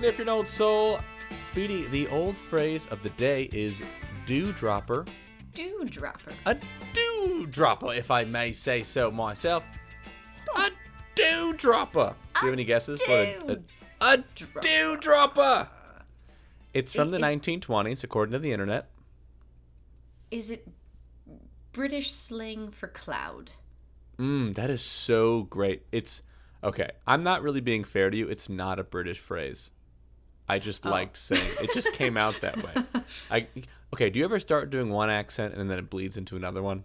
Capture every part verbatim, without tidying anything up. Welcome to If You're an Old Soul. Speedy, the old phrase of the day is dewdropper. Dewdropper. A dewdropper, if I may say so myself. A dewdropper. Do you have any guesses? Dew- what a, a, a dewdropper. It's from the nineteen twenties, according to the internet. Is it British slang for cloud? Mm, that is so great. It's, okay, I'm not really being fair to you. It's not a British phrase. I just oh. liked saying it. It just came out that way. I Okay, do you ever start doing one accent and then it bleeds into another one?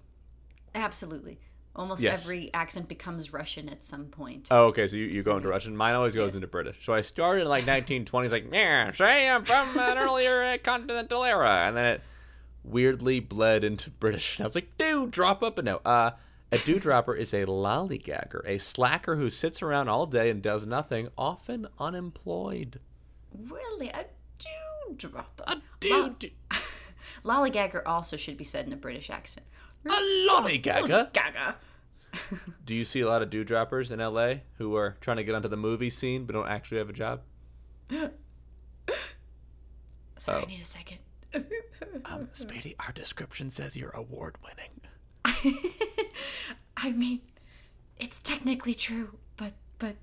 Absolutely. Almost yes. every accent becomes Russian at some point. Oh, okay, so you, you go into Russian. Mine always goes yes. into British. So I started in like nineteen twenties, like, yeah, say I'm from an earlier continental era. And then it weirdly bled into British. And I was like, dude, drop up. But no, uh... a dewdropper is a lollygagger, a slacker who sits around all day and does nothing, often unemployed. Really? A dewdropper? A dew... Lo- lollygagger also should be said in a British accent. A lollygagger? Lollygagger. Do you see a lot of dewdroppers in L A who are trying to get onto the movie scene but don't actually have a job? Sorry, oh. I need a second. um, Speedy, our description says you're award-winning. I mean, it's technically true, but but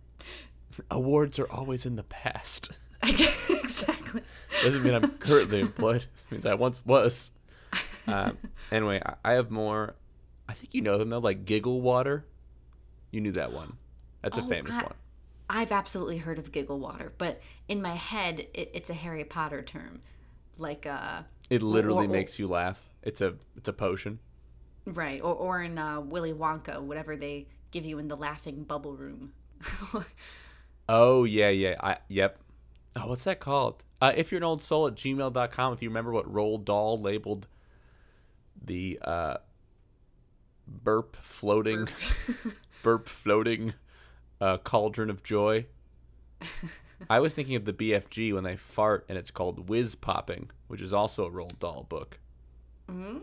awards are always in the past. Exactly. Doesn't mean I'm currently employed. It means I once was. Um, anyway, I have more. I think you know them though, like Giggle Water. You knew that one. That's oh, a famous I, one. I've absolutely heard of Giggle Water, but in my head, it, it's a Harry Potter term, like a. It literally or, or, makes you laugh. It's a it's a potion. Right, or or in uh, Willy Wonka, whatever they give you in the laughing bubble room. oh, yeah, yeah. I, yep. Oh, what's that called? Uh, if you're an old soul at gmail dot com, if you remember what Roald Dahl labeled the uh, burp floating, burp, burp floating uh, cauldron of joy. I was thinking of the B F G when they fart, and it's called whiz popping, which is also a Roald Dahl book. Mm-hmm.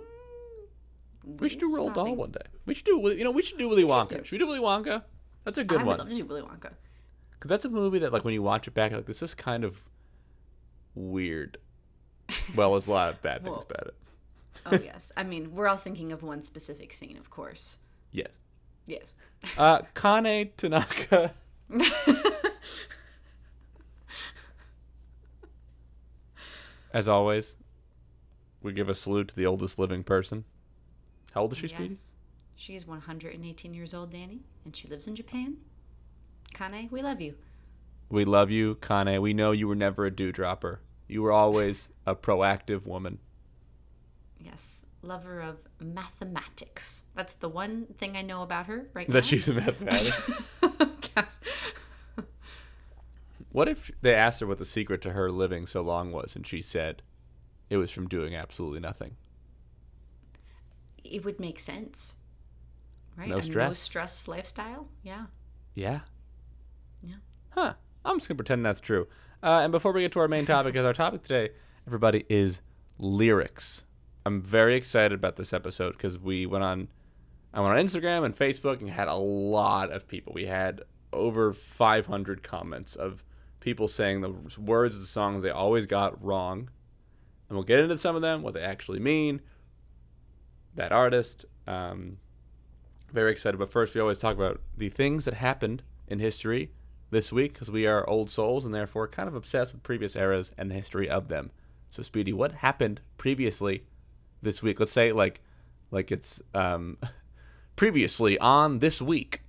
We should do Roald Dahl one day. We should do, you know, we should do Willy Wonka. Should we do Willy Wonka? That's a good one. I would love to do Willy Wonka. Because that's a movie that, like, when you watch it back, you're like, this is kind of weird. Well, there's a lot of bad things about it. Oh, yes. I mean, we're all thinking of one specific scene, of course. Yes. Yes. uh, Kane Tanaka. As always, we give a salute to the oldest living person. How old is she, yes. Speedy? She is one hundred eighteen years old, Danny, and she lives in Japan. Kane, we love you. We love you, Kane. We know you were never a dewdropper. You were always a proactive woman. Yes, lover of mathematics. That's the one thing I know about her right that now. That she's a mathematician. Yes. What if they asked her what the secret to her living so long was, and she said it was from doing absolutely nothing? It would make sense, right? No stress. A no stress lifestyle. Yeah. Yeah. Yeah. Huh. I'm just going to pretend that's true. Uh, and before we get to our main topic, as our topic today, everybody, is lyrics. I'm very excited about this episode because we went on, I went on Instagram and Facebook and had a lot of people. We had over five hundred comments of people saying the words of the songs they always got wrong. And we'll get into some of them, what they actually mean. That artist, um, very excited. But first, we always talk about the things that happened in history this week because we are old souls and therefore kind of obsessed with previous eras and the history of them. So, Speedy, what happened previously this week? Let's say like, like it's um, previously on this week.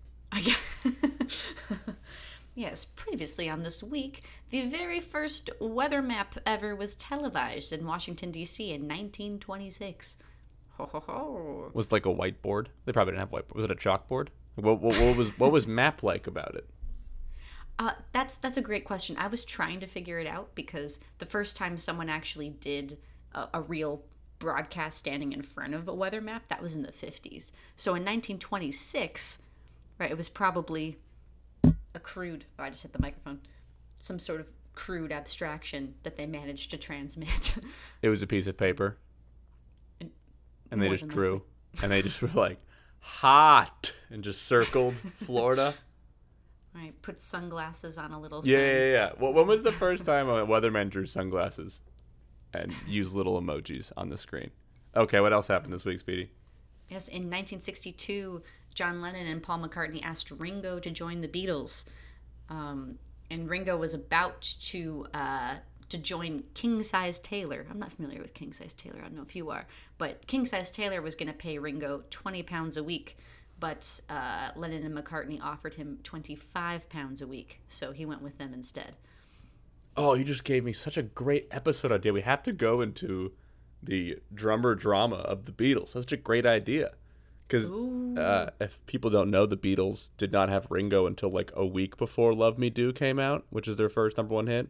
Yes, previously on this week, the very first weather map ever was televised in Washington, D C in nineteen twenty-six. Ho, ho, ho. Was it like a whiteboard? They probably didn't have whiteboard. Was it a chalkboard? What, what, what was what was map like about it? Uh, that's that's a great question. I was trying to figure it out because the first time someone actually did a, a real broadcast standing in front of a weather map, that was in the fifties. So in nineteen twenty-six, right, it was probably a crude. Oh, I just hit the microphone. Some sort of crude abstraction that they managed to transmit. It was a piece of paper. And they More just drew, and they just were like, hot, and just circled Florida. I put sunglasses on a little sun. Yeah, yeah, yeah. Well, when was the first time a weatherman drew sunglasses and used little emojis on the screen? Okay, what else happened this week, Speedy? Yes, in nineteen sixty-two, John Lennon and Paul McCartney asked Ringo to join the Beatles. Um, and Ringo was about to uh, to join King Size Taylor. I'm not familiar with King Size Taylor. I don't know if you are. But King Size Taylor was going to pay Ringo twenty pounds a week. But uh, Lennon and McCartney offered him twenty-five pounds a week. So he went with them instead. Oh, you just gave me such a great episode idea. We have to go into the drummer drama of the Beatles. That's such a great idea. Because uh, if people don't know, the Beatles did not have Ringo until like a week before Love Me Do came out, which is their first number one hit.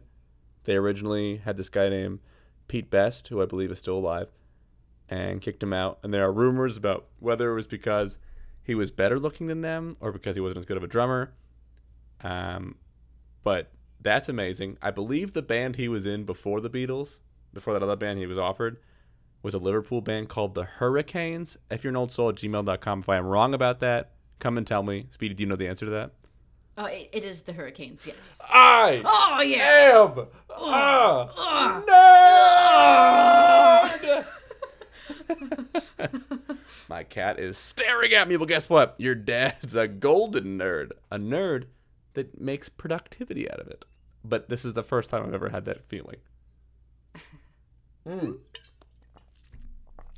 They originally had this guy named Pete Best, who I believe is still alive, and kicked him out. And there are rumors about whether it was because he was better looking than them or because he wasn't as good of a drummer. Um, but that's amazing. I believe the band he was in before the Beatles, before that other band he was offered, was a Liverpool band called the Hurricanes. If you're an old soul at gmail dot com, if I am wrong about that, come and tell me. Speedy, do you know the answer to that? Oh, it, it is the Hurricanes, yes. I oh, yeah. am oh. a nerd! My cat is staring at me. Well, guess what? Your dad's a golden nerd. A nerd that makes productivity out of it. But this is the first time I've ever had that feeling. Mm.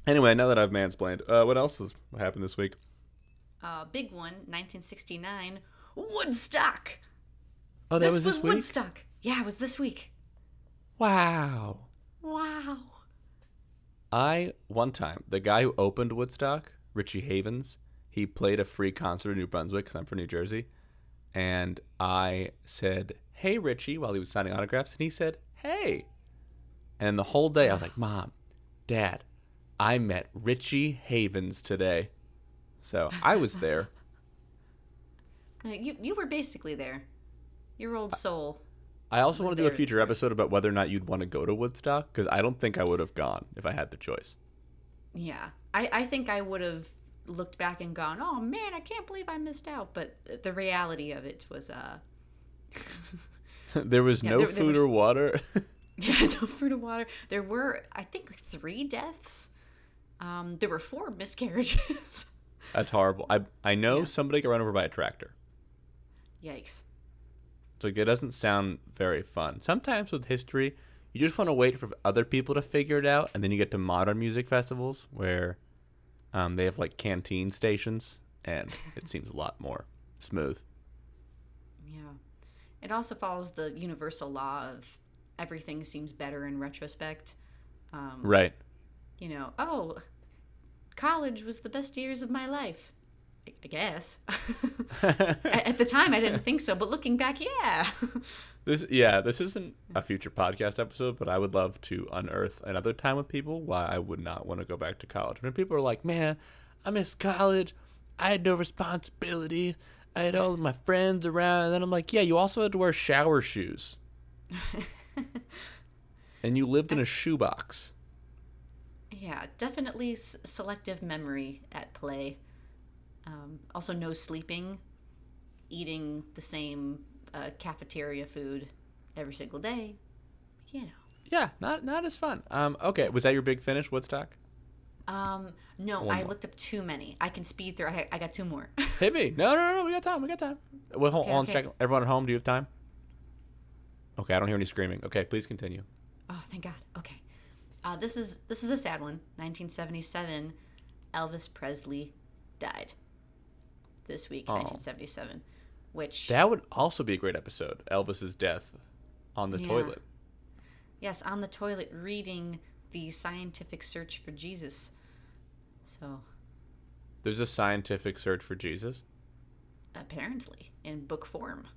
Anyway, now that I've mansplained, uh, what else has happened this week? Uh, big one, nineteen sixty-nine, Woodstock. Oh, that this was this was week? Woodstock. Yeah, it was this week. Wow. Wow. I, one time, the guy who opened Woodstock, Richie Havens, he played a free concert in New Brunswick, because I'm from New Jersey, and I said, hey, Richie, while he was signing autographs, and he said, hey. And the whole day, I was like, Mom, Dad, I met Richie Havens today. So I was there. You you were basically there. Your old soul. I also want to do a future episode about whether or not you'd want to go to Woodstock, because I don't think I would have gone if I had the choice. Yeah. I, I think I would have looked back and gone, oh, man, I can't believe I missed out. But the reality of it was... uh, There was yeah, no there, food there was... or water. Yeah, no food or water. There were, I think, three deaths. Um, there were four miscarriages. That's horrible. I I know yeah. somebody got run over by a tractor. Yikes. So it doesn't sound very fun. Sometimes with history, you just want to wait for other people to figure it out, and then you get to modern music festivals where um, they have, like, canteen stations, and it seems a lot more smooth. Yeah. It also follows the universal law of everything seems better in retrospect. Um, right. You know, oh, college was the best years of my life, I guess. At the time, I didn't think so, but looking back, yeah. This, yeah, this isn't a future podcast episode, but I would love to unearth another time with people why I would not want to go back to college. When people are like, man, I missed college. I had no responsibilities. I had all of my friends around. And then I'm like, yeah, you also had to wear shower shoes. And you lived in a shoebox. Yeah, definitely s- selective memory at play. Um, also, no sleeping, eating the same uh, cafeteria food every single day. You know. Yeah, not not as fun. Um, okay, was that your big finish, Woodstock? Um, no, One I more. looked up too many. I can speed through. I, I got two more. Hit me. No, no, no, no, we got time. We got time. Well, hold okay, on. Okay. Check. Everyone at home, do you have time? Okay, I don't hear any screaming. Okay, please continue. Oh, thank God. Okay. Uh, this is this is a sad one. nineteen seventy-seven, Elvis Presley died this week, oh. nineteen seventy-seven, which... That would also be a great episode, Elvis's death on the yeah. toilet. Yes, on the toilet, reading The Scientific Search for Jesus. So... There's a scientific search for Jesus? Apparently, in book form.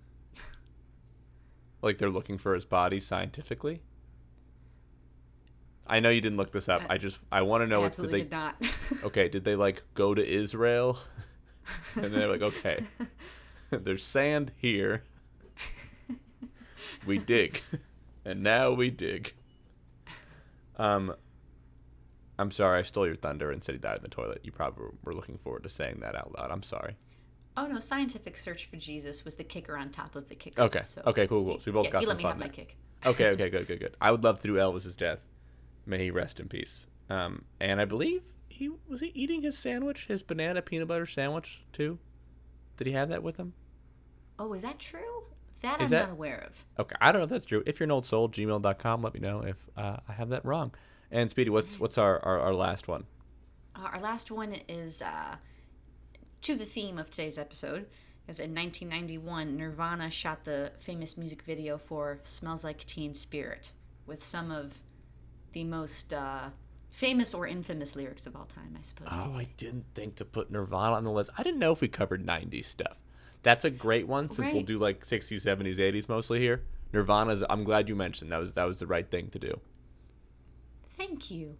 Like they're looking for his body scientifically? I know you didn't look this up. I, I just I want to know what's the they did not. Okay, did they like go to Israel? And they're like, okay, there's sand here. We dig, and now we dig. Um, I'm sorry, I stole your thunder and said he died in the toilet. You probably were looking forward to saying that out loud. I'm sorry. Oh, no, Scientific Search for Jesus was the kicker on top of the kicker. Okay, so okay, cool, cool. So we both yeah, got you some let me fun have there. My kick. Okay, okay, good, good, good. I would love to do Elvis's death. May he rest in peace. Um, and I believe he was he eating his sandwich, his banana peanut butter sandwich, too? Did he have that with him? Oh, is that true? That is I'm that, not aware of. Okay, I don't know if that's true. If you're an old soul, gmail dot com, let me know if uh, I have that wrong. And, Speedy, what's what's our, our, our last one? Uh, our last one is... Uh, to the theme of today's episode, as in nineteen ninety-one, Nirvana shot the famous music video for Smells Like Teen Spirit with some of the most uh, famous or infamous lyrics of all time, I suppose. Oh, I didn't think to put Nirvana on the list. I didn't know if we covered nineties stuff. That's a great one since right. we'll do like sixties, seventies, eighties mostly here. Nirvana's, I'm glad you mentioned that was that was the right thing to do. Thank you.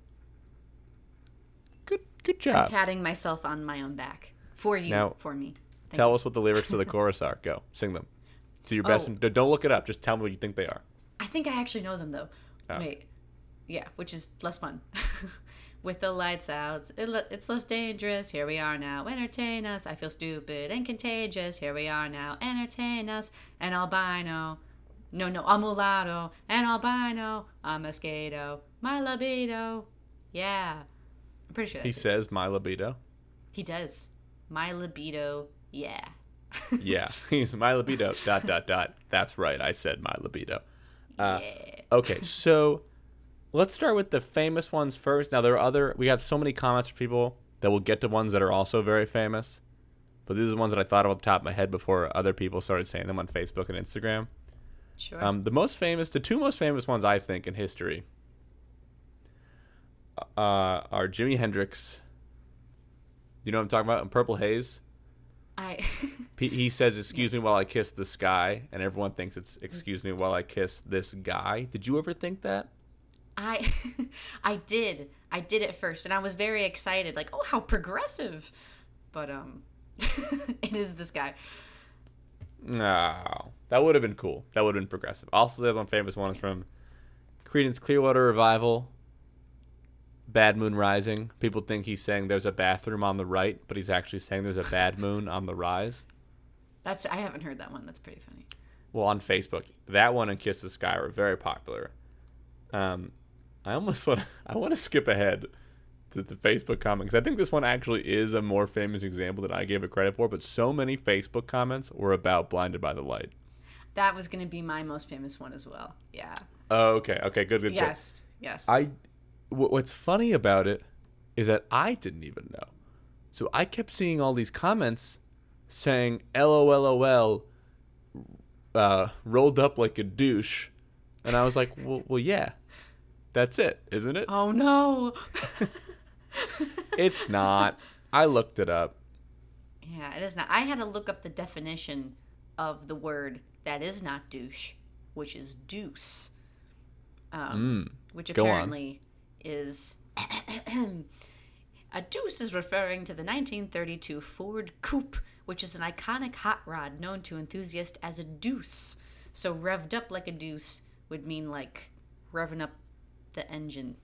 Good, good job. I'm patting myself on my own back. For you, now, for me. Thank tell you. Us what the lyrics to the chorus are. Go, sing them. To your oh. best. Don't look it up. Just tell me what you think they are. I think I actually know them, though. Oh. Wait. Yeah, which is less fun. With the lights out, it's less dangerous. Here we are now. Entertain us. I feel stupid and contagious. Here we are now. Entertain us. An albino. No, no, a mulatto. An albino. A mosquito. My libido. Yeah. I'm pretty sure that's He it. Says my libido? He does. My libido, yeah. yeah, he's my libido, dot, dot, dot. That's right, I said my libido. Uh, yeah. Okay, so let's start with the famous ones first. Now, there are other, we got so many comments from people that we'll get to ones that are also very famous. But these are the ones that I thought of off the top of my head before other people started saying them on Facebook and Instagram. Sure. Um, the most famous, the two most famous ones, I think, in history uh, are Jimi Hendrix. You know what I'm talking about? In Purple Haze. I. he says, excuse me while I kiss the sky. And everyone thinks it's, excuse me while I kiss this guy. Did you ever think that? I I did. I did at first. And I was very excited. Like, oh, how progressive. But um, it is this guy. No. That would have been cool. That would have been progressive. Also, the other one, famous one is from Creedence Clearwater Revival. Bad Moon Rising. People think he's saying there's a bathroom on the right, but he's actually saying there's a bad moon on the rise. That's I haven't heard that one. That's pretty funny. Well, on Facebook, that one and Kiss the Sky were very popular. Um, I almost want I want to skip ahead to the Facebook comments. I think this one actually is a more famous example than I gave it credit for, but so many Facebook comments were about Blinded by the Light. That was going to be my most famous one as well. Yeah. Oh, okay. Okay, good, good, yes, good. Yes, yes. I... What's funny about it is that I didn't even know. So I kept seeing all these comments saying, LOLOL, uh, rolled up like a douche. And I was like, well, well yeah, that's it, isn't it? Oh, no. It's not. I looked it up. Yeah, it is not. I had to look up the definition of the word that is not douche, which is deuce, um, mm, which apparently... is a deuce is referring to the nineteen thirty-two Ford Coupe, which is an iconic hot rod known to enthusiasts as a deuce. So revved up like a deuce would mean like revving up the engine.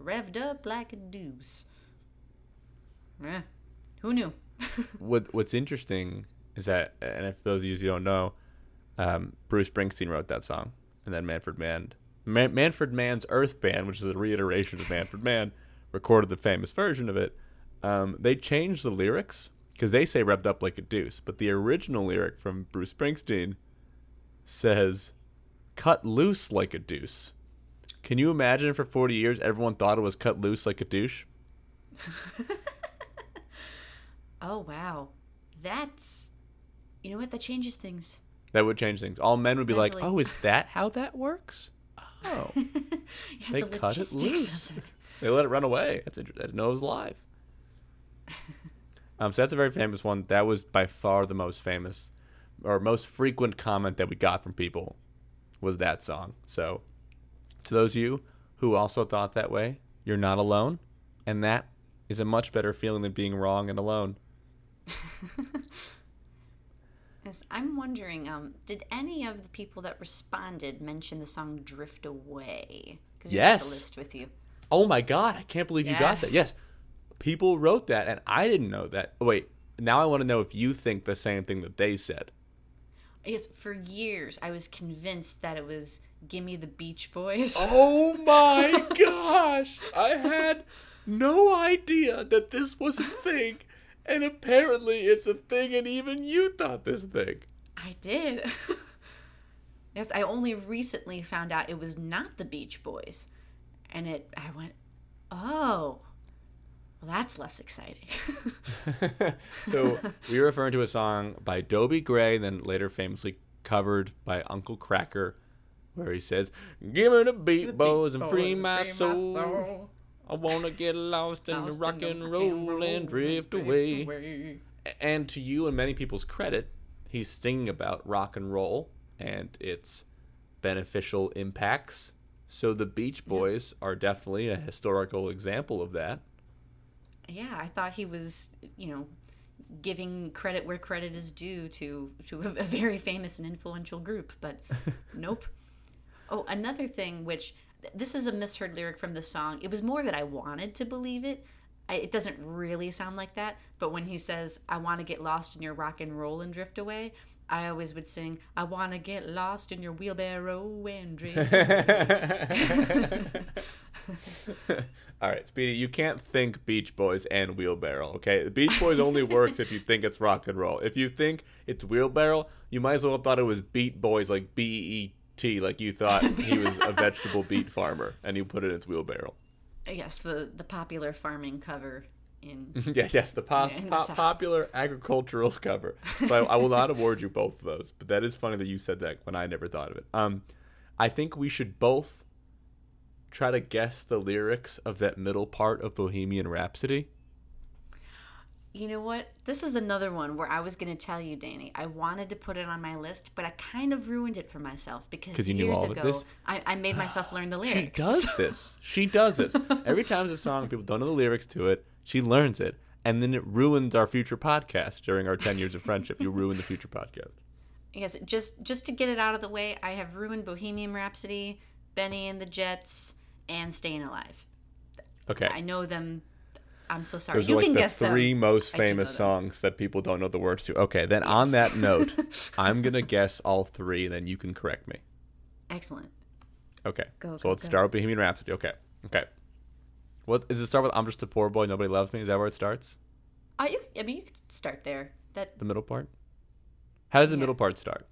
Revved up like a deuce. Eh, who knew? what What's interesting is that, and if those of you who don't know, um, Bruce Springsteen wrote that song, and then Manfred Mann. Man- Manfred Mann's Earth Band, which is a reiteration of Manfred Mann, recorded the famous version of it. Um, they changed the lyrics because they say revved up like a deuce. But the original lyric from Bruce Springsteen says, cut loose like a deuce. Can you imagine for forty years everyone thought it was cut loose like a douche? Oh, wow. That's, you know what? That changes things. That would change things. All men would be Mentally. like, oh, is that how that works? Oh, they the cut it loose. It. They let it run away. That's interesting. I didn't know it was live. Um, so that's a very famous one. That was by far the most famous or most frequent comment that we got from people was that song. So to those of you who also thought that way, you're not alone. And that is a much better feeling than being wrong and alone. I'm wondering, um, did any of the people that responded mention the song Drift Away? Because you yes. got the list with you. Oh, my God. I can't believe yes. you got that. Yes. People wrote that, and I didn't know that. Oh, wait. now I want to know if you think the same thing that they said. Yes, for years I was convinced that it was Gimme the Beach Boys. Oh my gosh! I had no idea that this was a thing, and apparently it's a thing, and even you thought this thing. I did. Yes, I only recently found out it was not the Beach Boys, and it. I went, oh, well, that's less exciting. So we were referring to a song by Dobie Gray, then later famously covered by Uncle Cracker, where he says, "Give me the Beach Boys and free my soul. I wanna get lost in the rock and roll and drift away." And to you and many people's credit, he's singing about rock and roll and its beneficial impacts. So the Beach Boys yeah. are definitely a historical example of that. Yeah, I thought he was, you know, giving credit where credit is due to, to a very famous and influential group, but nope. Oh, another thing, which this is a misheard lyric from the song. It was more that I wanted to believe it. I, it doesn't really sound like that, but when he says, "I want to get lost in your rock and roll and drift away," I always would sing, "I want to get lost in your wheelbarrow and drift away." All right, Speedy, you can't think Beach Boys and wheelbarrow, okay? Beach Boys only works if you think it's rock and roll. If you think it's wheelbarrow, you might as well have thought it was Beat Boys, like B E T, like you thought he was a vegetable beet farmer, and you put it in its wheelbarrow. Yes, the, the popular farming cover. In, yeah, yes, the, pos- in the po- popular agricultural cover. So I, I will not award you both of those, but that is funny that you said that when I never thought of it. Um, I think we should both try to guess the lyrics of that middle part of Bohemian Rhapsody. You know what? This is another one where I was going to tell you, Danny. I wanted to put it on my list, but I kind of ruined it for myself because you years knew all ago, of this? I, I made myself learn the lyrics. She does this. She does this. Every time there's a song, people don't know the lyrics to it. She learns it, and then it ruins our future podcast during our ten years of friendship. You ruin the future podcast. Yes, just just to get it out of the way, I have ruined Bohemian Rhapsody, Benny and the Jets, and Staying Alive. Okay. I know them. I'm so sorry. Those you are like can the guess three them. most famous songs that people don't know the words to. Okay, then yes. On that note, I'm going to guess all three, and then you can correct me. Excellent. Okay. Go, so go, let's go. start with Bohemian Rhapsody. Okay. Okay. What is it? Start with "I'm just a poor boy, nobody loves me." Is that where it starts? Uh, you, I mean, you could start there. That the middle part. How does the yeah. middle part start?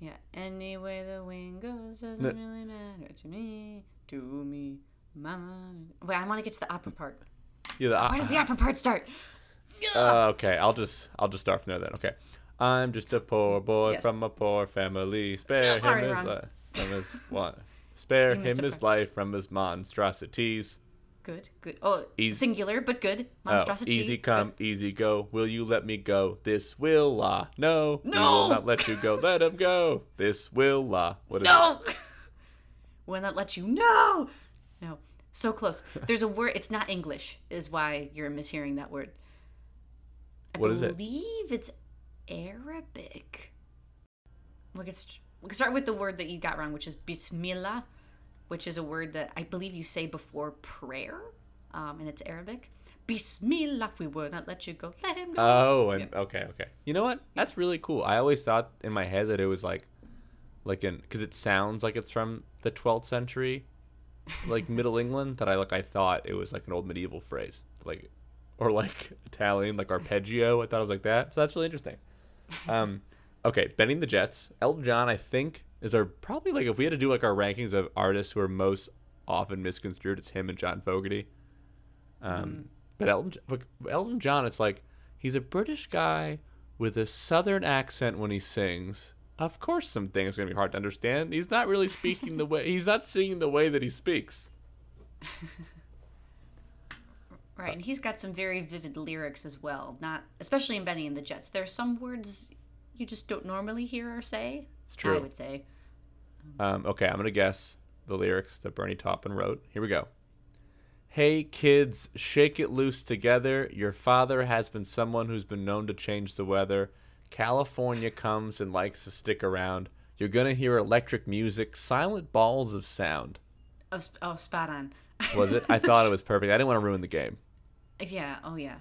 Yeah. Anyway, the wind goes doesn't no. really matter to me, to me, mama. Wait, I want to get to the opera part. Yeah, the, uh, where does the opera part start? Uh, okay, I'll just I'll just start from there then. Okay. I'm just a poor boy yes. from a poor family. Spare him his life from his what? Spare him his life from his monstrosities. Good, good. Oh, easy. Singular, but good. Monstrosity. Oh, easy come, good. Easy go. Will you let me go? This will I. No. No. We will not let you go. Let him go. This will I. What is no. It? Will not let you. No. No. So close. There's a word. It's not English, is why you're mishearing that word. I what is it? I believe it's Arabic. Look, it's, we can start with the word that you got wrong, which is Bismillah, which is a word that I believe you say before prayer, um, and it's Arabic. Bismillah, we will not let you go. Let him go. Oh, and, yeah. okay, okay. You know what? That's really cool. I always thought in my head that it was like, like in, because it sounds like it's from the twelfth century, like Middle England. That I like. I thought it was like an old medieval phrase, like, or like Italian, like arpeggio. I thought it was like that. So that's really interesting. Um, okay, Benny and the Jets, Elton John. I think. Is our probably like if we had to do like our rankings of artists who are most often misconstrued, it's him and John Fogerty. Um, mm. But Elton, Elton John, it's like he's a British guy with a Southern accent when he sings. Of course, some things are gonna be hard to understand. He's not really speaking the way he's not singing the way that he speaks. Right, and he's got some very vivid lyrics as well. Not especially in Benny and the Jets. There are some words you just don't normally hear or say. It's true. I would say. Um, okay, I'm going to guess the lyrics that Bernie Taupin wrote. Here we go. Hey, kids, shake it loose together. Your father has been someone who's been known to change the weather. California comes and likes to stick around. You're going to hear electric music, silent balls of sound. Oh, oh spot on. Was it? I thought it was perfect. I didn't want to ruin the game. Yeah, oh yeah.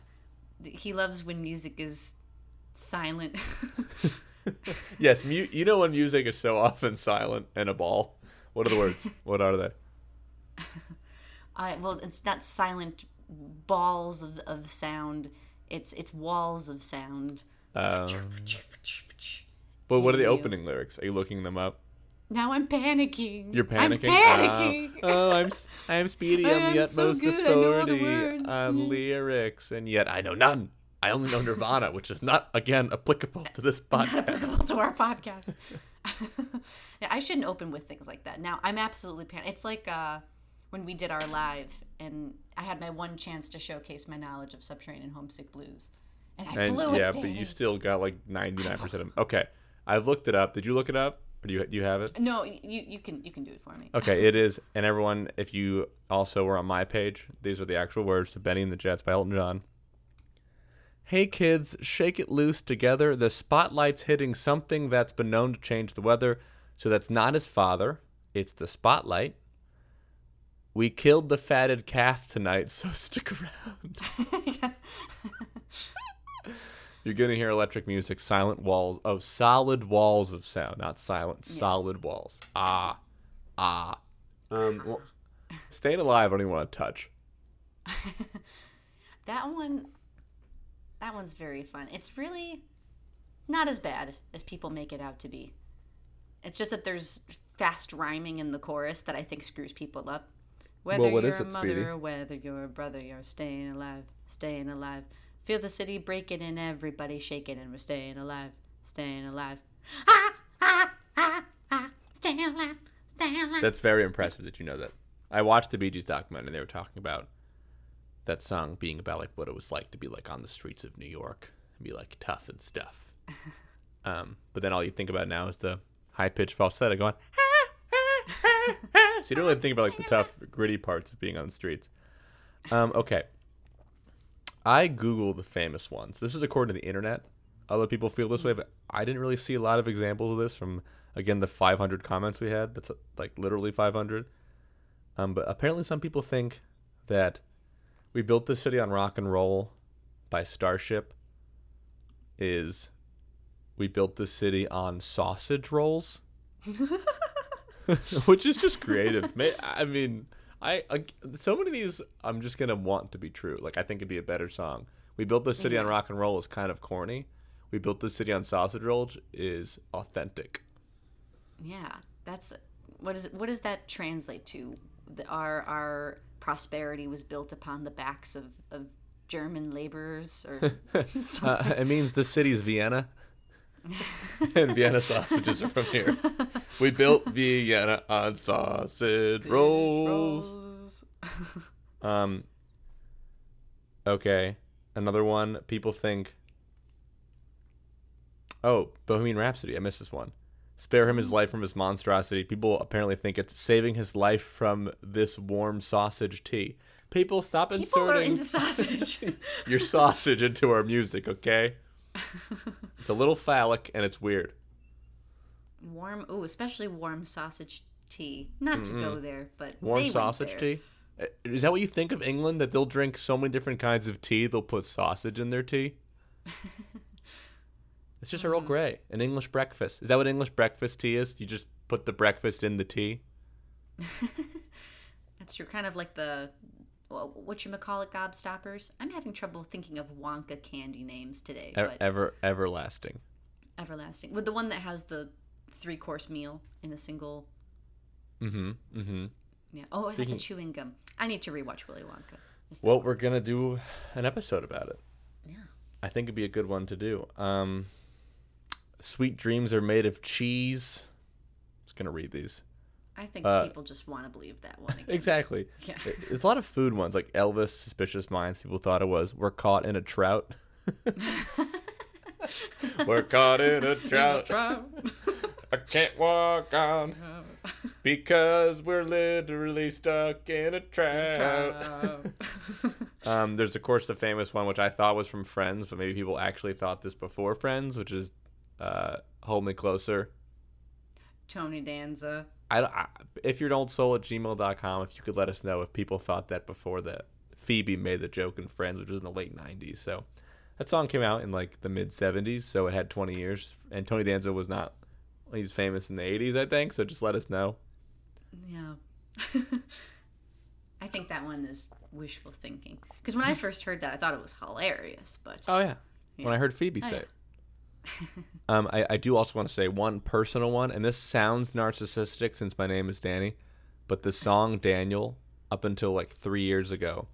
he loves when music is silent. Yes, mu- you know when music is so often silent and a ball? What are the words? What are they? Uh, well, it's not silent balls of, of sound. It's it's walls of sound. Um, but what are the opening lyrics? Are you looking them up? Now I'm panicking. You're panicking. I'm panicking. Oh, oh I'm I'm Speedy. I'm, I'm the utmost so authority on lyrics, and yet I know none. I only know Nirvana, which is not again applicable to this podcast. Not applicable to our podcast. Yeah, I shouldn't open with things like that. Now I'm absolutely panicking. It's like uh, when we did our live, and I had my one chance to showcase my knowledge of Subterranean Homesick Blues, and I and, blew yeah, it. Yeah, but you still got like ninety-nine percent of them. Okay, I've looked it up. Did you look it up? Or do you do you have it? No, you, you can you can do it for me. Okay, it is. And everyone, if you also were on my page, these are the actual words to Benny and the Jets by Elton John. Hey kids, shake it loose together. The spotlight's hitting something that's been known to change the weather. So that's not his father. It's the spotlight. We killed the fatted calf tonight, so stick around. You're going to hear electric music, silent walls. Oh, solid walls of sound, not silent, yeah. Solid walls. Ah, ah. Um, well, Staying Alive, I don't even want to touch. That one, that one's very fun. It's really not as bad as people make it out to be. It's just that there's fast rhyming in the chorus that I think screws people up. Whether well, what you're is a it, mother Speedy? Or whether you're a brother, you're staying alive, staying alive. Feel the city breaking and everybody shaking, and we're staying alive, staying alive. Ah, ah, ah, ah, staying alive, staying alive. That's very impressive that you know that. I watched the Bee Gees documentary, and they were talking about that song being about like what it was like to be like on the streets of New York and be like tough and stuff. um, but then all you think about now is the high-pitched falsetto going. So you don't really think about like the tough, gritty parts of being on the streets. Um, okay. I Googled the famous ones. This is according to the internet. Other people feel this way, but I didn't really see a lot of examples of this from, again, the five hundred comments we had. That's like literally five hundred. Um, but apparently some people think that We Built This City on Rock and Roll by Starship is We Built This City on Sausage Rolls, which is just creative. I mean... I, I so many of these I'm just gonna want to be true. Like I think it'd be a better song. We Built This City mm-hmm. on Rock and Roll is kind of corny. We Built This City on Sausage Rolls is authentic. Yeah, that's what is what does that translate to? The, our our prosperity was built upon the backs of, of German laborers, or something. Uh, it means the city's Vienna, and Vienna sausages are from here. We built Vienna on sausage rolls. um. Okay, another one. People think. Oh, Bohemian Rhapsody. I missed this one. Spare him his life from his monstrosity. People apparently think it's saving his life from this warm sausage tea. People stop People inserting are into sausage. Your sausage into our music, okay? It's a little phallic and it's weird. Warm, ooh, especially warm sausage tea. Not mm-hmm. to go there, but warm they sausage went there. Tea. Is that what you think of England? That they'll drink so many different kinds of tea, they'll put sausage in their tea. It's just mm-hmm. a Earl Grey, an English breakfast. Is that what English breakfast tea is? You just put the breakfast in the tea. That's true. Kind of like the whatchamacallit Gobstoppers. I'm having trouble thinking of Wonka candy names today. But... Ever everlasting. Everlasting with the one that has the three course meal in a single. Mm-hmm. Mm-hmm. Yeah. Oh, it's like a chewing gum. I need to rewatch Willy Wonka. Well, we're gonna do an episode about it. Yeah. I think it'd be a good one to do. Um, Sweet dreams are made of cheese. I'm just gonna read these. I think uh, people just want to believe that one again. Exactly. Yeah. It's a lot of food ones like Elvis, Suspicious Minds. People thought it was. We're caught in a trout. We're caught in a trout. In a trout. I can't walk on because we're literally stuck in a trout. um, there's, of course, the famous one, which I thought was from Friends, but maybe people actually thought this before Friends, which is uh, Hold Me Closer. Tony Danza. I, I, if you're an old soul at gmail dot com, if you could let us know if people thought that before the Phoebe made the joke in Friends, which was in the late nineties. So that song came out in like the mid seventies, so it had twenty years. And Tony Danza was not, he's famous in the eighties, I think. So just let us know. Yeah. I think that one is wishful thinking. Because when I first heard that, I thought it was hilarious. But oh, yeah. yeah. When I heard Phoebe oh, say yeah. it. um, I, I do also want to say one personal one, and this sounds narcissistic since my name is Danny, but the song Daniel, up until like three years ago,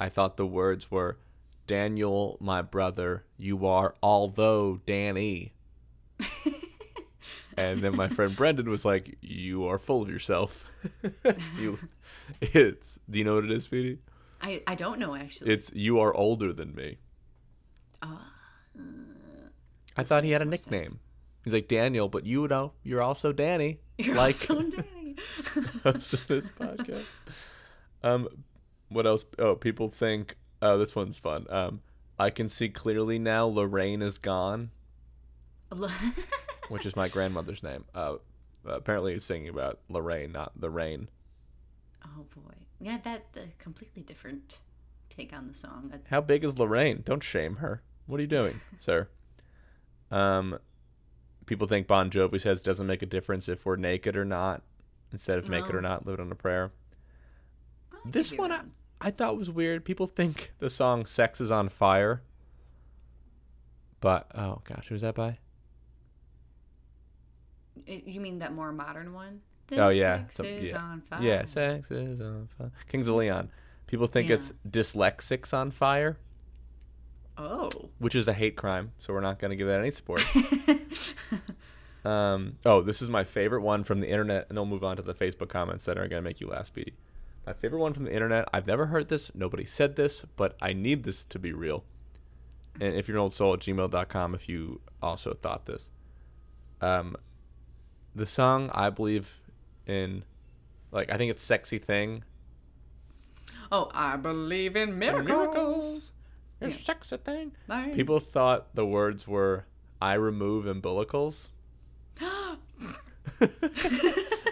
I thought the words were, Daniel, my brother, you are although Danny. And then my friend Brendan was like, you are full of yourself. you, it's, do you know what it is, Speedy? I, I don't know, actually. It's, you are older than me. Uh, I thought he had a nickname. Sense. He's like, Daniel, but you know, you're also Danny. You're like, also Danny. Most of this podcast. Um, what else? Oh, people think, oh, this one's fun. Um, I can see clearly now Lorraine is gone. Which is my grandmother's name. Uh, apparently he's singing about Lorraine, not the rain. Oh, boy. Yeah, that uh, completely different take on the song. How big is Lorraine? Don't shame her. What are you doing, sir? Um, people think Bon Jovi says it doesn't make a difference if we're naked or not. Instead of no. Naked or not, live it on a prayer. This one I, I thought was weird. People think the song Sex is on Fire. But, oh gosh, who's that by? You mean that more modern one? This oh, yeah. Sex Some, is yeah. on fire. Yeah, sex is on fire. Kings of Leon. People think yeah. it's Dyslexics on Fire. Oh. Which is a hate crime, so we're not going to give that any support. um, oh, this is my favorite one from the internet, and then we'll move on to the Facebook comments that are going to make you laugh, Speedy. My favorite one from the internet. I've never heard this. Nobody said this, but I need this to be real. And if you're an old soul at gmail dot com, if you also thought this. Um, the song, I believe in, like, I think it's Sexy Thing. Oh, I believe in miracles. miracles. It's yeah. sexy thing. Nine. People thought the words were, I remove umbilicals.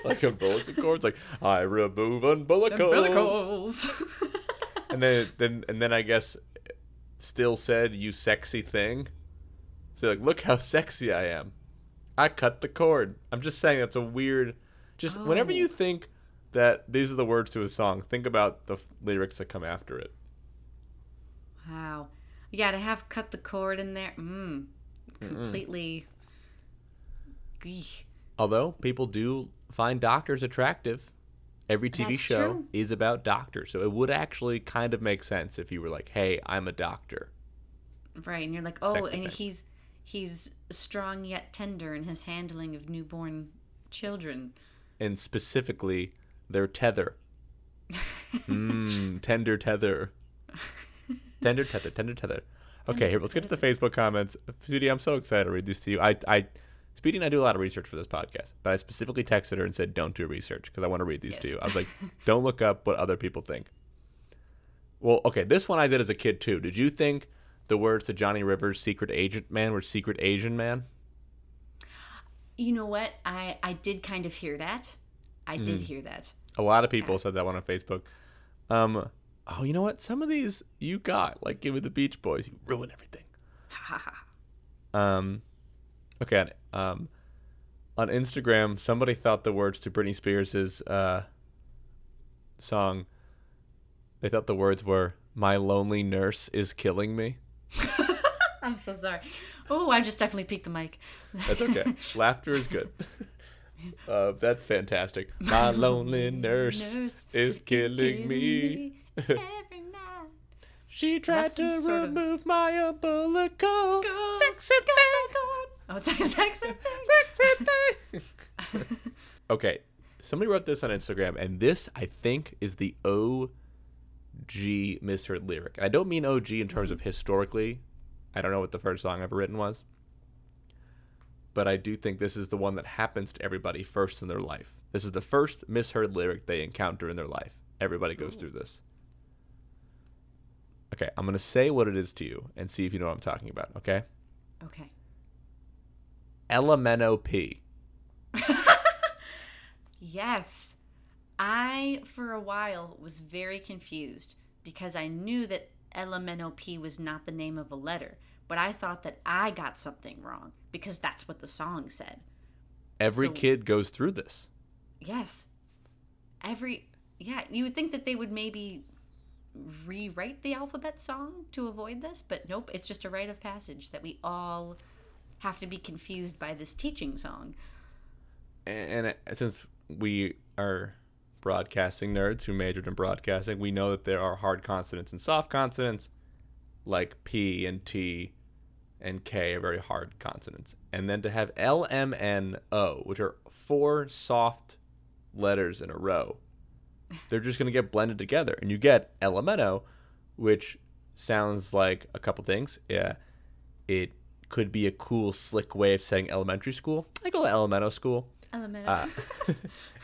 Like umbilical cords. Like, I remove umbilicals. umbilicals. and, then, then, and then I guess still said, you sexy thing. So like, look how sexy I am. I cut the cord. I'm just saying that's a weird. Just oh. Whenever you think that these are the words to a song, think about the f- lyrics that come after it. Wow. Yeah, to have cut the cord in there. Mmm. Completely. Although people do find doctors attractive. Every T V That's show true. Is about doctors. So it would actually kind of make sense if you were like, hey, I'm a doctor. Right. And you're like, oh, Sexy and thing. he's he's strong yet tender in his handling of newborn children. And specifically, their tether. Mmm. Tender tether. Tender tether, tender tether. Okay, here, let's get to the Facebook comments. Speedy, I'm so excited to read these to you. I, I, Speedy and I do a lot of research for this podcast, but I specifically texted her and said, don't do research because I want to read these yes. to you. I was like, don't look up what other people think. Well, okay, this one I did as a kid too. Did you think the words to Johnny Rivers' Secret Agent Man were Secret Asian Man? You know what? I, I did kind of hear that. I mm. did hear that. A lot of people yeah. said that one on Facebook. Um... Oh, you know what? Some of these you got. Like, give me the Beach Boys. You ruin everything. um, okay. Um, on Instagram, somebody thought the words to Britney Spears' uh, song, they thought the words were, my lonely nurse is killing me. I'm so sorry. Oh, I just definitely peeked the mic. That's okay. Laughter is good. Uh, that's fantastic. My lonely nurse, nurse is killing, is killing me. me. Every night. She tried that's to remove of... my umbilical. Sexy thing. Oh, sorry, sexy thing. Sexy thing. Okay, somebody wrote this on Instagram, and this I think is the O G misheard lyric. And I don't mean O G in terms mm-hmm. of historically. I don't know what the first song ever written was, but I do think this is the one that happens to everybody first in their life. This is the first misheard lyric they encounter in their life. Everybody goes Ooh. through this. Okay, I'm going to say what it is to you and see if you know what I'm talking about, okay? Okay. L M N O P. Yes. I, for a while, was very confused because I knew that L M N O P was not the name of a letter, but I thought that I got something wrong because that's what the song said. Every so, kid goes through this. Yes. Every, yeah, you would think that they would maybe rewrite the alphabet song to avoid this, but nope, it's just a rite of passage that we all have to be confused by this teaching song. And, and since we are broadcasting nerds who majored in broadcasting, we know that there are hard consonants and soft consonants, like P and T and K are very hard consonants. And then to have L, M, N, O, which are four soft letters in a row, they're just going to get blended together. And you get L M N O, which sounds like a couple things. Yeah, it could be a cool, slick way of saying elementary school. I go to L M N O school. L M N O. Uh,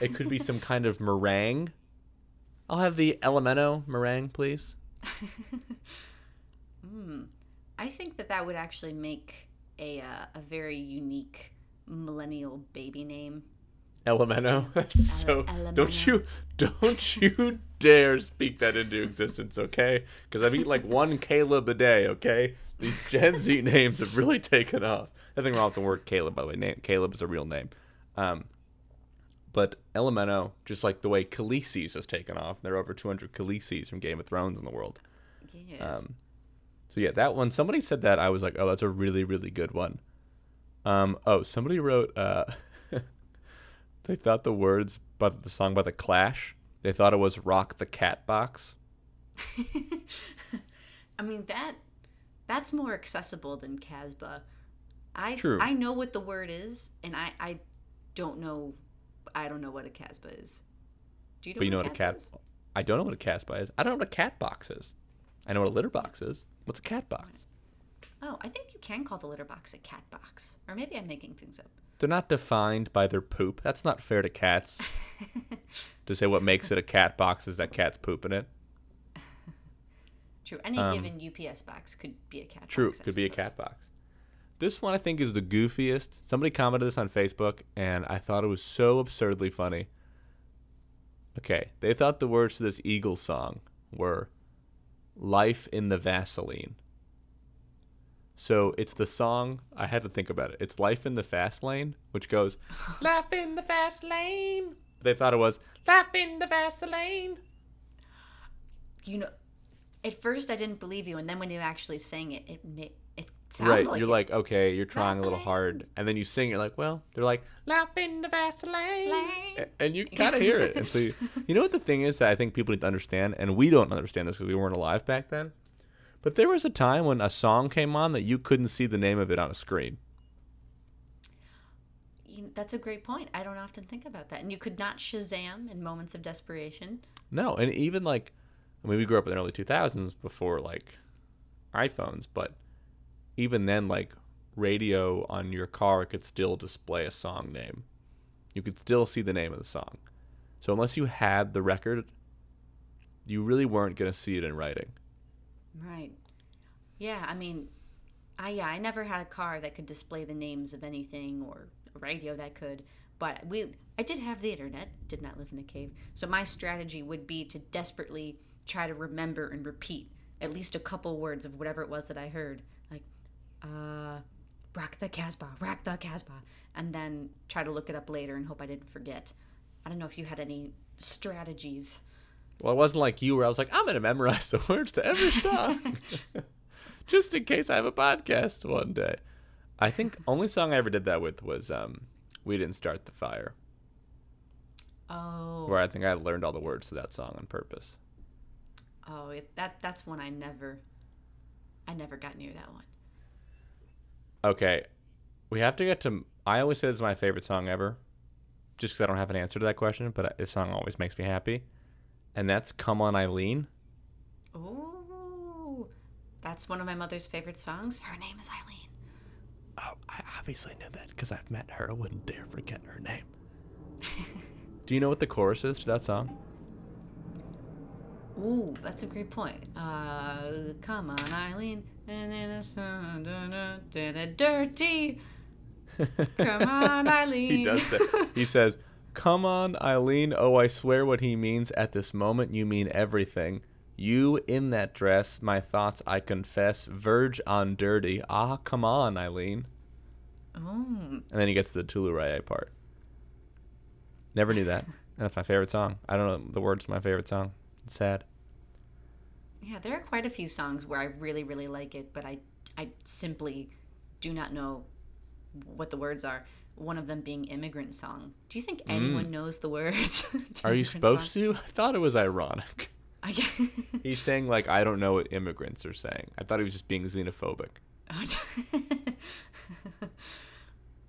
it could be some kind of meringue. I'll have the L M N O meringue, please. mm. I think that that would actually make a uh, a very unique millennial baby name. L M N O. That's L- so. L M N O. Don't you don't you dare speak that into existence, okay? Because I've eaten like one Caleb a day, okay? These Gen Z names have really taken off. Nothing wrong with the word Caleb, by the way. Name, Caleb is a real name. Um, but L M N O, just like the way Khaleesi's has taken off. There are over two hundred Khaleesi's from Game of Thrones in the world. Yes. Um, so yeah, that one. Somebody said that. I was like, oh, that's a really, really good one. Um, oh, somebody wrote. Uh, they thought the words by the song by The Clash, they thought it was "Rock the Cat Box." I mean that that's more accessible than Casbah. I True. I know what the word is, and I. I Don't know, I don't know what a Casbah is. Do you know, but you know what a cat? Is? I don't know what a Casbah is. I don't know what a cat box is. I know what a litter box is. What's a cat box? Oh, I think you can call the litter box a cat box, or maybe I'm making things up. They're not defined by their poop. That's not fair to cats. To say what makes it a cat box is that cats poop in it. True. Any um, given U P S box could be a cat. True, box. True, could suppose. be a cat box. This one I think is the goofiest. Somebody commented this on Facebook, and I thought it was so absurdly funny. Okay, they thought the words to this Eagles song were "Life in the Vaseline." So it's the song, I had to think about it. It's "Life in the Fast Lane," which goes, "Life in the Fast Lane." They thought it was, "Life in the Vaseline." You know, at first I didn't believe you, and then when you actually sang it, it made... Sounds right, like you're it. like, okay, you're trying Vaseline. a little hard. And then you sing, you're like, well, they're like, "Life in the Vaseline." And you kind of hear it. And so you, you know what the thing is that I think people need to understand, and we don't understand this because we weren't alive back then, but there was a time when a song came on that you couldn't see the name of it on a screen. That's a great point. I don't often think about that. And you could not Shazam in moments of desperation. No, and even like, I mean, we grew up in the early two thousands before like iPhones, but... Even then, like, radio on your car could still display a song name. You could still see the name of the song. So unless you had the record, you really weren't going to see it in writing. Right. Yeah, I mean, I yeah, I never had a car that could display the names of anything or a radio that could. But we, I did have the internet, did not live in a cave. So my strategy would be to desperately try to remember and repeat at least a couple words of whatever it was that I heard. Uh, rock the Casbah, rock the Casbah, and then try to look it up later and hope I didn't forget. I don't know if you had any strategies. Well, it wasn't like you where I was like, I'm going to memorize the words to every song. Just in case I have a podcast one day. I think only song I ever did that with was um, We Didn't Start the Fire. Oh. Where I think I learned all the words to that song on purpose. Oh, it, that that's one I never, I never got near that one. Okay, we have to get to... I always say this is my favorite song ever, just because I don't have an answer to that question, but this song always makes me happy, and that's "Come On, Eileen." Ooh, that's one of my mother's favorite songs. Her name is Eileen. Oh, I obviously knew that, because I've met her. I wouldn't dare forget her name. Do you know what the chorus is to that song? Ooh, that's a great point. Uh, come on, Eileen. And then a song, da, da, da, da, dirty. Come on, Eileen. He does that. He says, "Come on, Eileen. Oh, I swear what he means. At this moment, you mean everything. You in that dress, my thoughts I confess, verge on dirty. Ah, come on, Eileen. Oh. And then he gets to the Tulu-Rai part. Never knew that. That's my favorite song. I don't know the words to my favorite song. It's sad. Yeah, there are quite a few songs where I really, really like it, but I, I simply do not know what the words are. One of them being Immigrant Song. Do you think anyone mm. knows the words? to are you supposed song? to? I thought it was ironic. I guess. He's saying, like, I don't know what immigrants are saying. I thought he was just being xenophobic. Oh,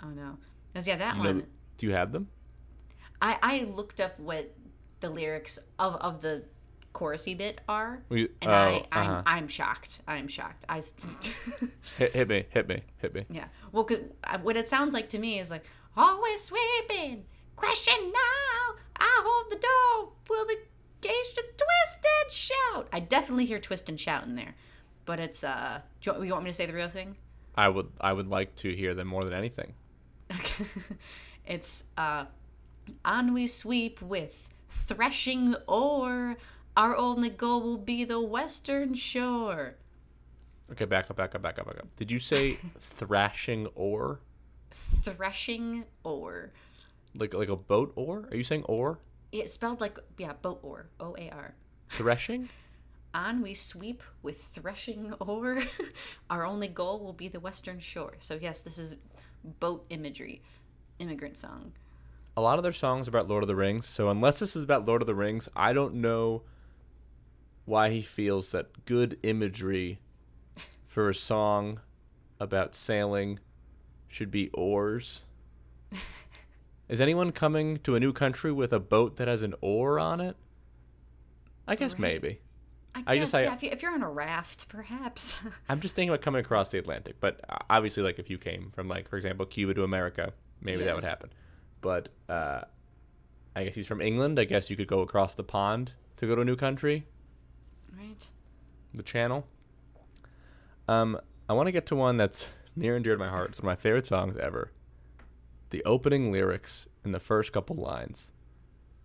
oh no. Because, yeah, that do one. Know, do you have them? I, I looked up what the lyrics of, of the chorusy bit are, we, and oh, I, I'm, uh-huh. I'm shocked. I'm shocked. I hit, hit me, hit me, hit me. Yeah. Well, 'cause what it sounds like to me is like, always sweeping, crashing now, I hold the door, will the gauge to twist and shout. I definitely hear twist and shout in there, but it's, uh, do you want, you want me to say the real thing? I would, I would like to hear them more than anything. Okay. It's, uh, on we sweep with threshing ore. Our only goal will be the western shore. Okay, back up, back up, back up, back up. Did you say thrashing ore? Threshing ore. Like like a boat oar? Are you saying oar? It's spelled like, yeah, boat oar. O A R. Threshing? On we sweep with threshing ore. Our only goal will be the western shore. So, yes, this is boat imagery. Immigrant Song. A lot of their songs about Lord of the Rings, so unless this is about Lord of the Rings, I don't know why he feels that good imagery for a song about sailing should be oars. Is anyone coming to a new country with a boat that has an oar on it? I guess right. maybe. I, I guess, just, yeah, I, if, you, if you're on a raft, perhaps. I'm just thinking about coming across the Atlantic, but obviously, like, if you came from, like, for example, Cuba to America, maybe yeah. that would happen. But uh, I guess he's from England. I guess you could go across the pond to go to a new country. Right. The channel. Um, I want to get to one that's near and dear to my heart. It's one of my favorite songs ever. The opening lyrics in the first couple lines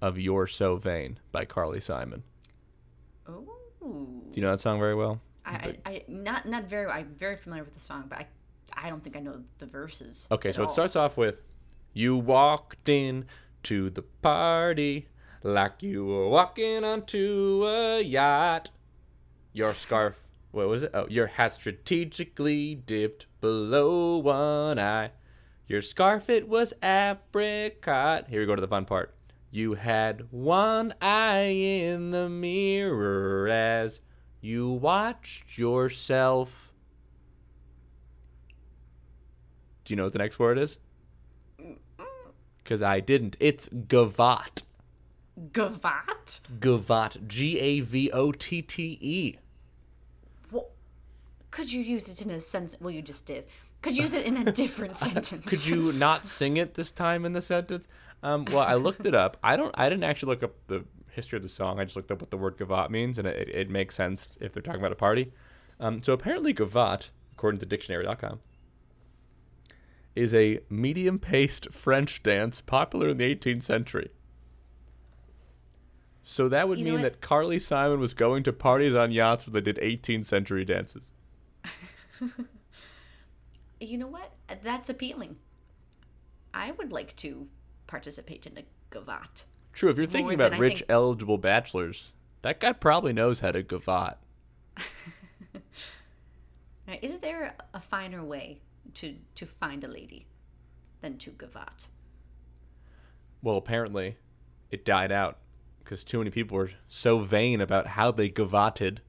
of You're So Vain by Carly Simon. Oh. Do you know that song very well? I, I, I not not very well. I'm very familiar with the song, but I, I don't think I know the verses. Okay, so all. It starts off with, you walked in to the party like you were walking onto a yacht. Your scarf, what was it? Oh, your hat strategically dipped below one eye. Your scarf, it was apricot. Here we go to the fun part. You had one eye in the mirror as you watched yourself. Do you know what the next word is? Because I didn't. It's Gavotte. Gavotte? Gavotte. G A V O T T E. Well, could you use it in a sentence? Well, you just did. Could you use it in a different sentence? Could you not sing it this time in the sentence? Um, well, I looked it up. I don't. I didn't actually look up the history of the song. I just looked up what the word Gavotte means, and it, it makes sense if they're talking about a party. Um, so apparently Gavotte, according to dictionary dot com, is a medium-paced French dance popular in the eighteenth century. So that would you mean that Carly Simon was going to parties on yachts where they did eighteenth century dances. You know what? That's appealing. I would like to participate in a gavotte. True, if you're thinking about rich, think... eligible bachelors, that guy probably knows how to gavotte. Now, is there a finer way to to find a lady than to gavotte? Well, apparently it died out because too many people were so vain about how they gavotted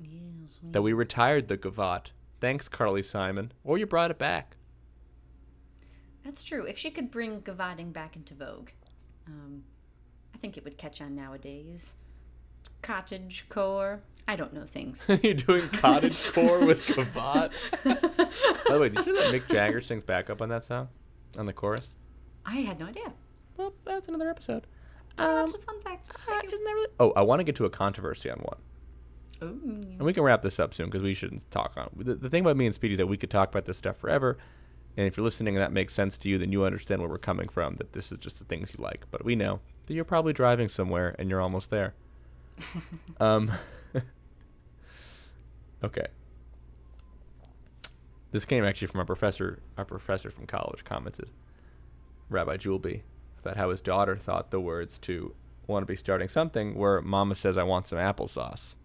yes, that we retired the gavotte. Thanks, Carly Simon. Or you brought it back. That's true. If she could bring gavotting back into vogue, um, I think it would catch on nowadays. Cottage core. I don't know things. You're doing cottage core with gavotte? By the way, did you know that Mick Jagger sings backup on that song? On the chorus? I had no idea. Well, that's another episode. Oh, um, that's a fun fact. Uh, isn't that really... Oh, I want to get to a controversy on one. Ooh. And we can wrap this up soon because we shouldn't talk on it. The, the thing about me and Speedy is that we could talk about this stuff forever. And if you're listening and that makes sense to you, then you understand where we're coming from, that this is just the things you like. But we know that you're probably driving somewhere and you're almost there. um, okay. This came actually from our professor. Our professor from college commented, Rabbi Jewel B, about how his daughter thought the words to "Want to be starting something" were "Mama says I want some applesauce."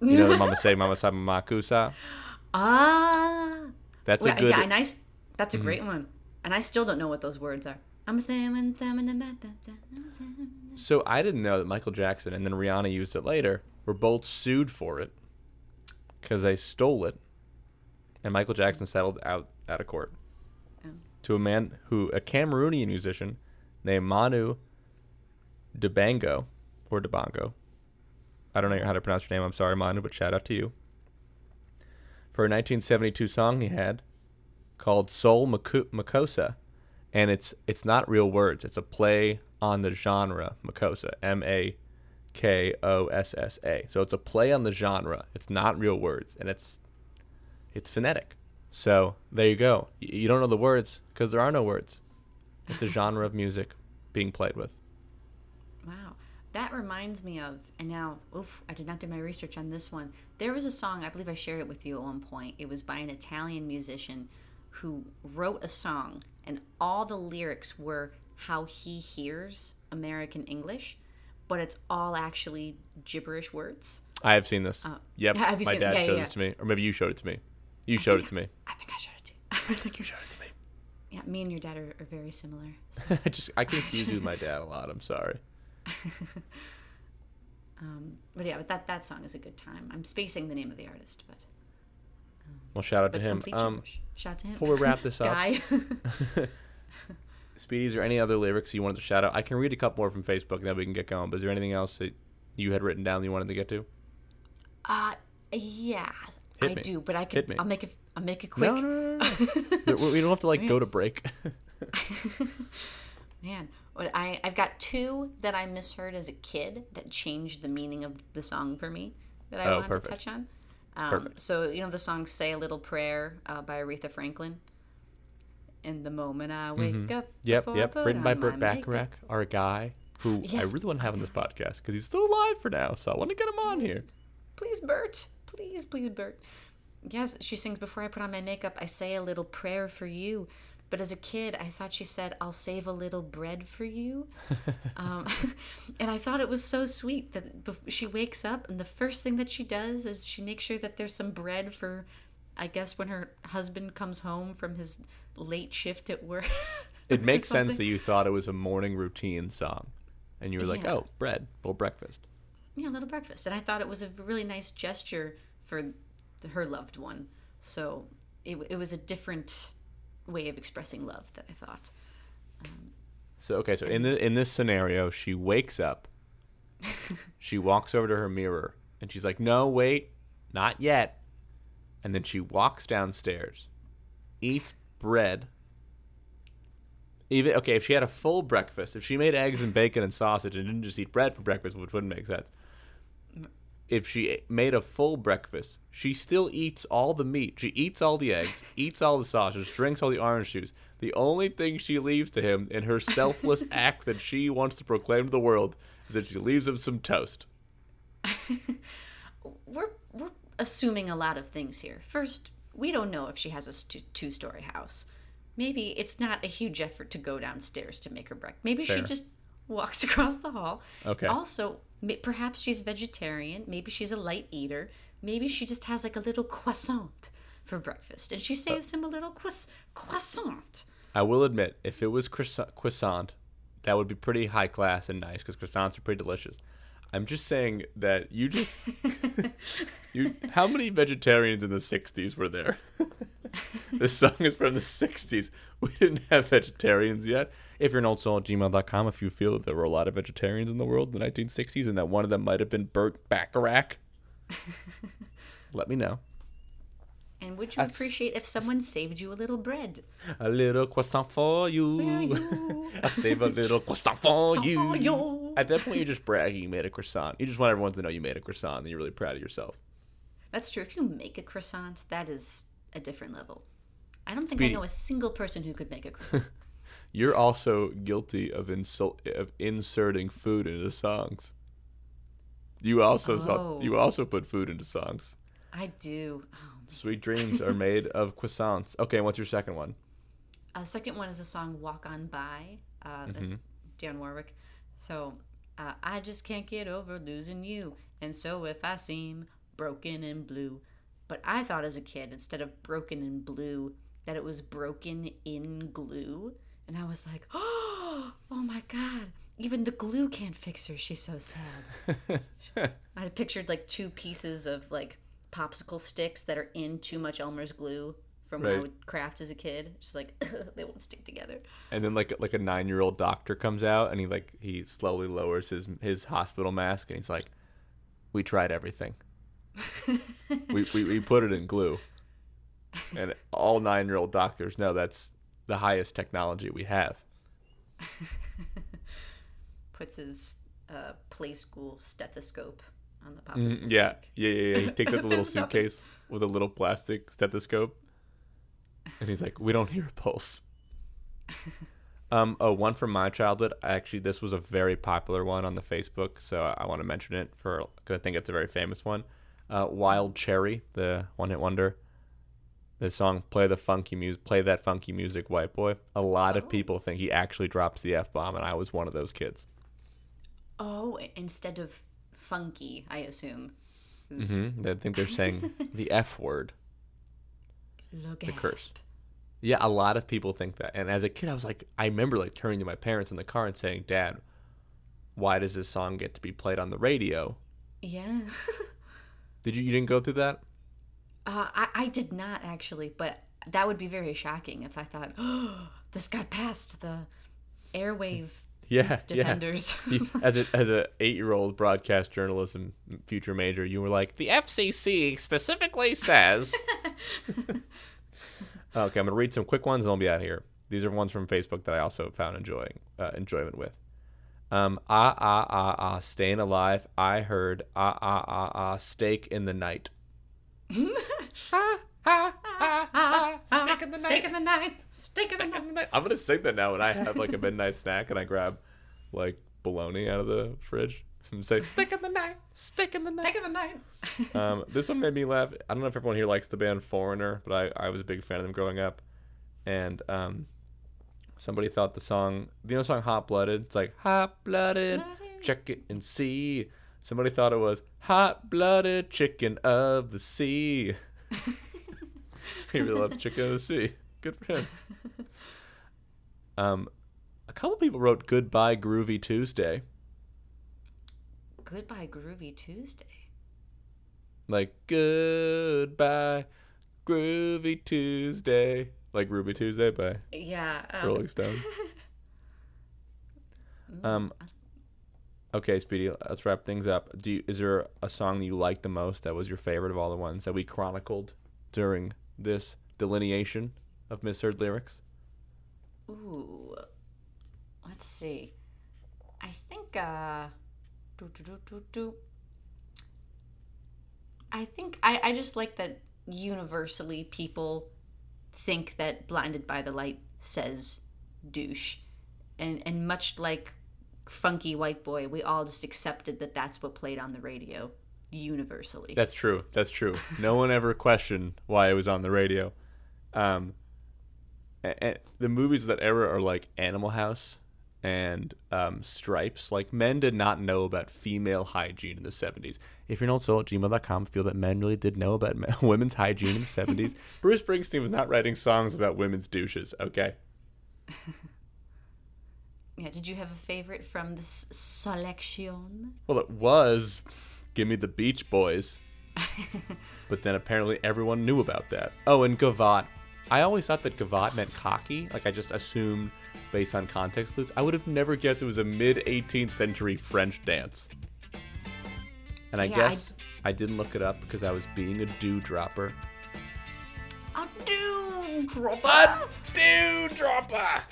You know, the Mama say Mama say makusa. Ah, that's well, a good. Yeah, and I, that's a great mm-hmm. one, and I still don't know what those words are. So I didn't know that Michael Jackson and then Rihanna used it later were both sued for it because they stole it. And Michael Jackson settled out, out of court oh. to a man who, a Cameroonian musician named Manu Dibango, or Dibango. I don't know how to pronounce your name. I'm sorry, Manu, but shout out to you. For a nineteen seventy-two song he had called Soul Makossa. And it's it's not real words. It's a play on the genre Makossa, M A K O S S A. So it's a play on the genre. It's not real words, and it's it's phonetic. So there you go. You don't know the words because there are no words. It's a genre of music being played with. Wow. That reminds me of, and now, oof, I did not do my research on this one. There was a song, I believe I shared it with you at one point. It was by an Italian musician who wrote a song, and all the lyrics were how he hears American English, but it's all actually gibberish words. I have seen this. Uh, yep. Have you My seen dad it? Yeah, showed yeah. this to me. Or maybe you showed it to me. You I showed it I, to me. I think I showed it to you. I think you showed it to me. Yeah, me and your dad are, are very similar. So. I just I confuse you with my dad a lot. I'm sorry. um, but yeah, but that, that song is a good time. I'm spacing the name of the artist, but... Well, shout out but to him. Um, shout out to him. Before we wrap this up, Speedy, is there any other lyrics you wanted to shout out? I can read a couple more from Facebook, and then we can get going. But is there anything else that you had written down that you wanted to get to? Uh, yeah, Hit I me. do. But I could. I'll make it. I'll make it quick. No, no, no, no. We don't have to like Man. go to break. Man, what I I've got two that I misheard as a kid that changed the meaning of the song for me that I oh, wanted perfect. to touch on. Um, so, you know the song Say a Little Prayer uh, by Aretha Franklin? In the moment I wake mm-hmm. up. Yep, yep. Written by Burt Bacharach, our guy, who yes. I really want to have on this podcast because he's still alive for now. So I want to get him on please. here. Please, Burt. Please, please, Burt. Yes, she sings, before I put on my makeup, I say a little prayer for you. But as a kid, I thought she said, I'll save a little bread for you. um, and I thought it was so sweet that bef- she wakes up and the first thing that she does is she makes sure that there's some bread for, I guess, when her husband comes home from his late shift at work. It makes sense that you thought it was a morning routine song. And you were yeah. like, oh, bread, little breakfast. Yeah, little breakfast. And I thought it was a really nice gesture for her loved one. So it, it was a different... way of expressing love that I thought. Um, so okay, so in the in this scenario, she wakes up, she walks over to her mirror, and she's like, "No, wait, not yet." And then she walks downstairs, eats bread. Even okay, if she had a full breakfast, if she made eggs and bacon and sausage and didn't just eat bread for breakfast, which wouldn't make sense. If she made a full breakfast, she still eats all the meat. She eats all the eggs, eats all the sausage, drinks all the orange juice. The only thing she leaves to him in her selfless act that she wants to proclaim to the world is that she leaves him some toast. we're we're assuming a lot of things here. First, we don't know if she has a st- two-story house. Maybe it's not a huge effort to go downstairs to make her breakfast. Maybe Fair. she just walks across the hall. Okay. Also... perhaps she's vegetarian. Maybe she's a light eater. Maybe she just has like a little croissant for breakfast, and she saves him a little croissant. I will admit, if it was croissant, that would be pretty high class and nice because croissants are pretty delicious. I'm just saying that you just you. How many vegetarians in the sixties were there? This song is from the sixties. We didn't have vegetarians yet. If you're an old soul at gmail dot com, if you feel that there were a lot of vegetarians in the world in the nineteen sixties and that one of them might have been Burt Bacharach, let me know. And would you That's... appreciate if someone saved you a little bread? A little croissant for you. you. I save a little croissant for you. you. At that point, you're just bragging you made a croissant. You just want everyone to know you made a croissant and you're really proud of yourself. That's true. If you make a croissant, that is... a different level. I don't think Speedy. I know a single person who could make a croissant. You're also guilty of insult of inserting food into songs. You also oh. saw, you also put food into songs. I do. Oh. Sweet dreams are made of croissants. Okay, and what's your second one? The uh, second one is the song Walk On By, uh, mm-hmm. Dionne Warwick. So, uh, I just can't get over losing you, and so if I seem broken and blue. But I thought as a kid, instead of broken and blue, that it was broken in glue. And I was like, oh, oh my God. Even the glue can't fix her. She's so sad. I pictured like two pieces of like popsicle sticks that are in too much Elmer's glue from right. when I would craft as a kid. Just like, they won't stick together. And then like like a nine-year-old doctor comes out and he like he slowly lowers his his hospital mask and he's like, we tried everything. we, we we put it in glue. And all nine-year-old doctors know that's the highest technology we have. Puts his uh, play school stethoscope on the popsicle mm, yeah. stick. Yeah, yeah, yeah. He takes out the little suitcase nothing. with a little plastic stethoscope. And he's like, we don't hear a pulse. um, oh, one from my childhood. Actually, this was a very popular one on the Facebook, so I, I want to mention it for because I think it's a very famous one. Uh, Wild Cherry, the one-hit wonder. The song "Play the Funky Music," play that funky music, white boy. A lot oh. of people think he actually drops the F-bomb, and I was one of those kids. Oh, instead of funky, I assume. Mm-hmm. I think they're saying the F word. Look the curse. Yeah, a lot of people think that. And as a kid, I was like, I remember like turning to my parents in the car and saying, Dad, why does this song get to be played on the radio? Yeah. Did you, you didn't go through that? Uh, I, I did not actually, but that would be very shocking if I thought, oh, this got past the airwave. Yeah, defenders. Yeah. You, as a as a eight-year-old broadcast journalism future major, you were like, the F C C specifically says. Okay, I'm gonna read some quick ones and I'll be out of here. These are ones from Facebook that I also found enjoying uh, enjoyment with. Um, ah ah ah ah, Staying Alive. I heard ah ah ah ah, Steak in the Night. ah, ah, ah, ah, ah, steak in the night. Steak in the night. Steak in the night. I'm gonna sing that now when I have like a midnight snack and I grab like bologna out of the fridge and say "Steak in the night. Steak in the night. Steak in the night." um, this one made me laugh. I don't know if everyone here likes the band Foreigner, but I, I was a big fan of them growing up. And um, somebody thought the song, you know, the song "Hot Blooded." It's like "Hot Blooded, check it and see." Somebody thought it was Hot Blooded Chicken of the Sea. He really loves Chicken of the Sea. Good for him. Um, a couple people wrote Goodbye Groovy Tuesday. Goodbye Groovy Tuesday? Like, Goodbye Groovy Tuesday. Like Ruby Tuesday by yeah, um... Rolling Stone. um... Okay, Speedy, let's wrap things up. Do you, is there a song that you liked the most that was your favorite of all the ones that we chronicled during this delineation of misheard lyrics? Ooh. Let's see. I think, uh... Do, do, do, do, do. I think... I, I just like that universally people think that Blinded by the Light says douche. And, and much like funky white boy, we all just accepted that that's what played on the radio universally. That's true that's true No one ever questioned why it was on the radio. Um and the movies of that era are like Animal House and um Stripes. Like, men did not know about female hygiene in the seventies. If you're an old soul at gmail dot com, feel that men really did know about men, women's hygiene in the seventies. Bruce Springsteen was not writing songs about women's douches, okay? Yeah, did you have a favorite from this selection? Well, it was Give Me the Beach Boys. But then apparently everyone knew about that. Oh, and Gavotte. I always thought that Gavotte meant cocky. Like, I just assumed based on context clues. I would have never guessed it was a mid-eighteenth century French dance. And I yeah, guess I... I didn't look it up because I was being a dewdropper. A dewdropper? A dewdropper!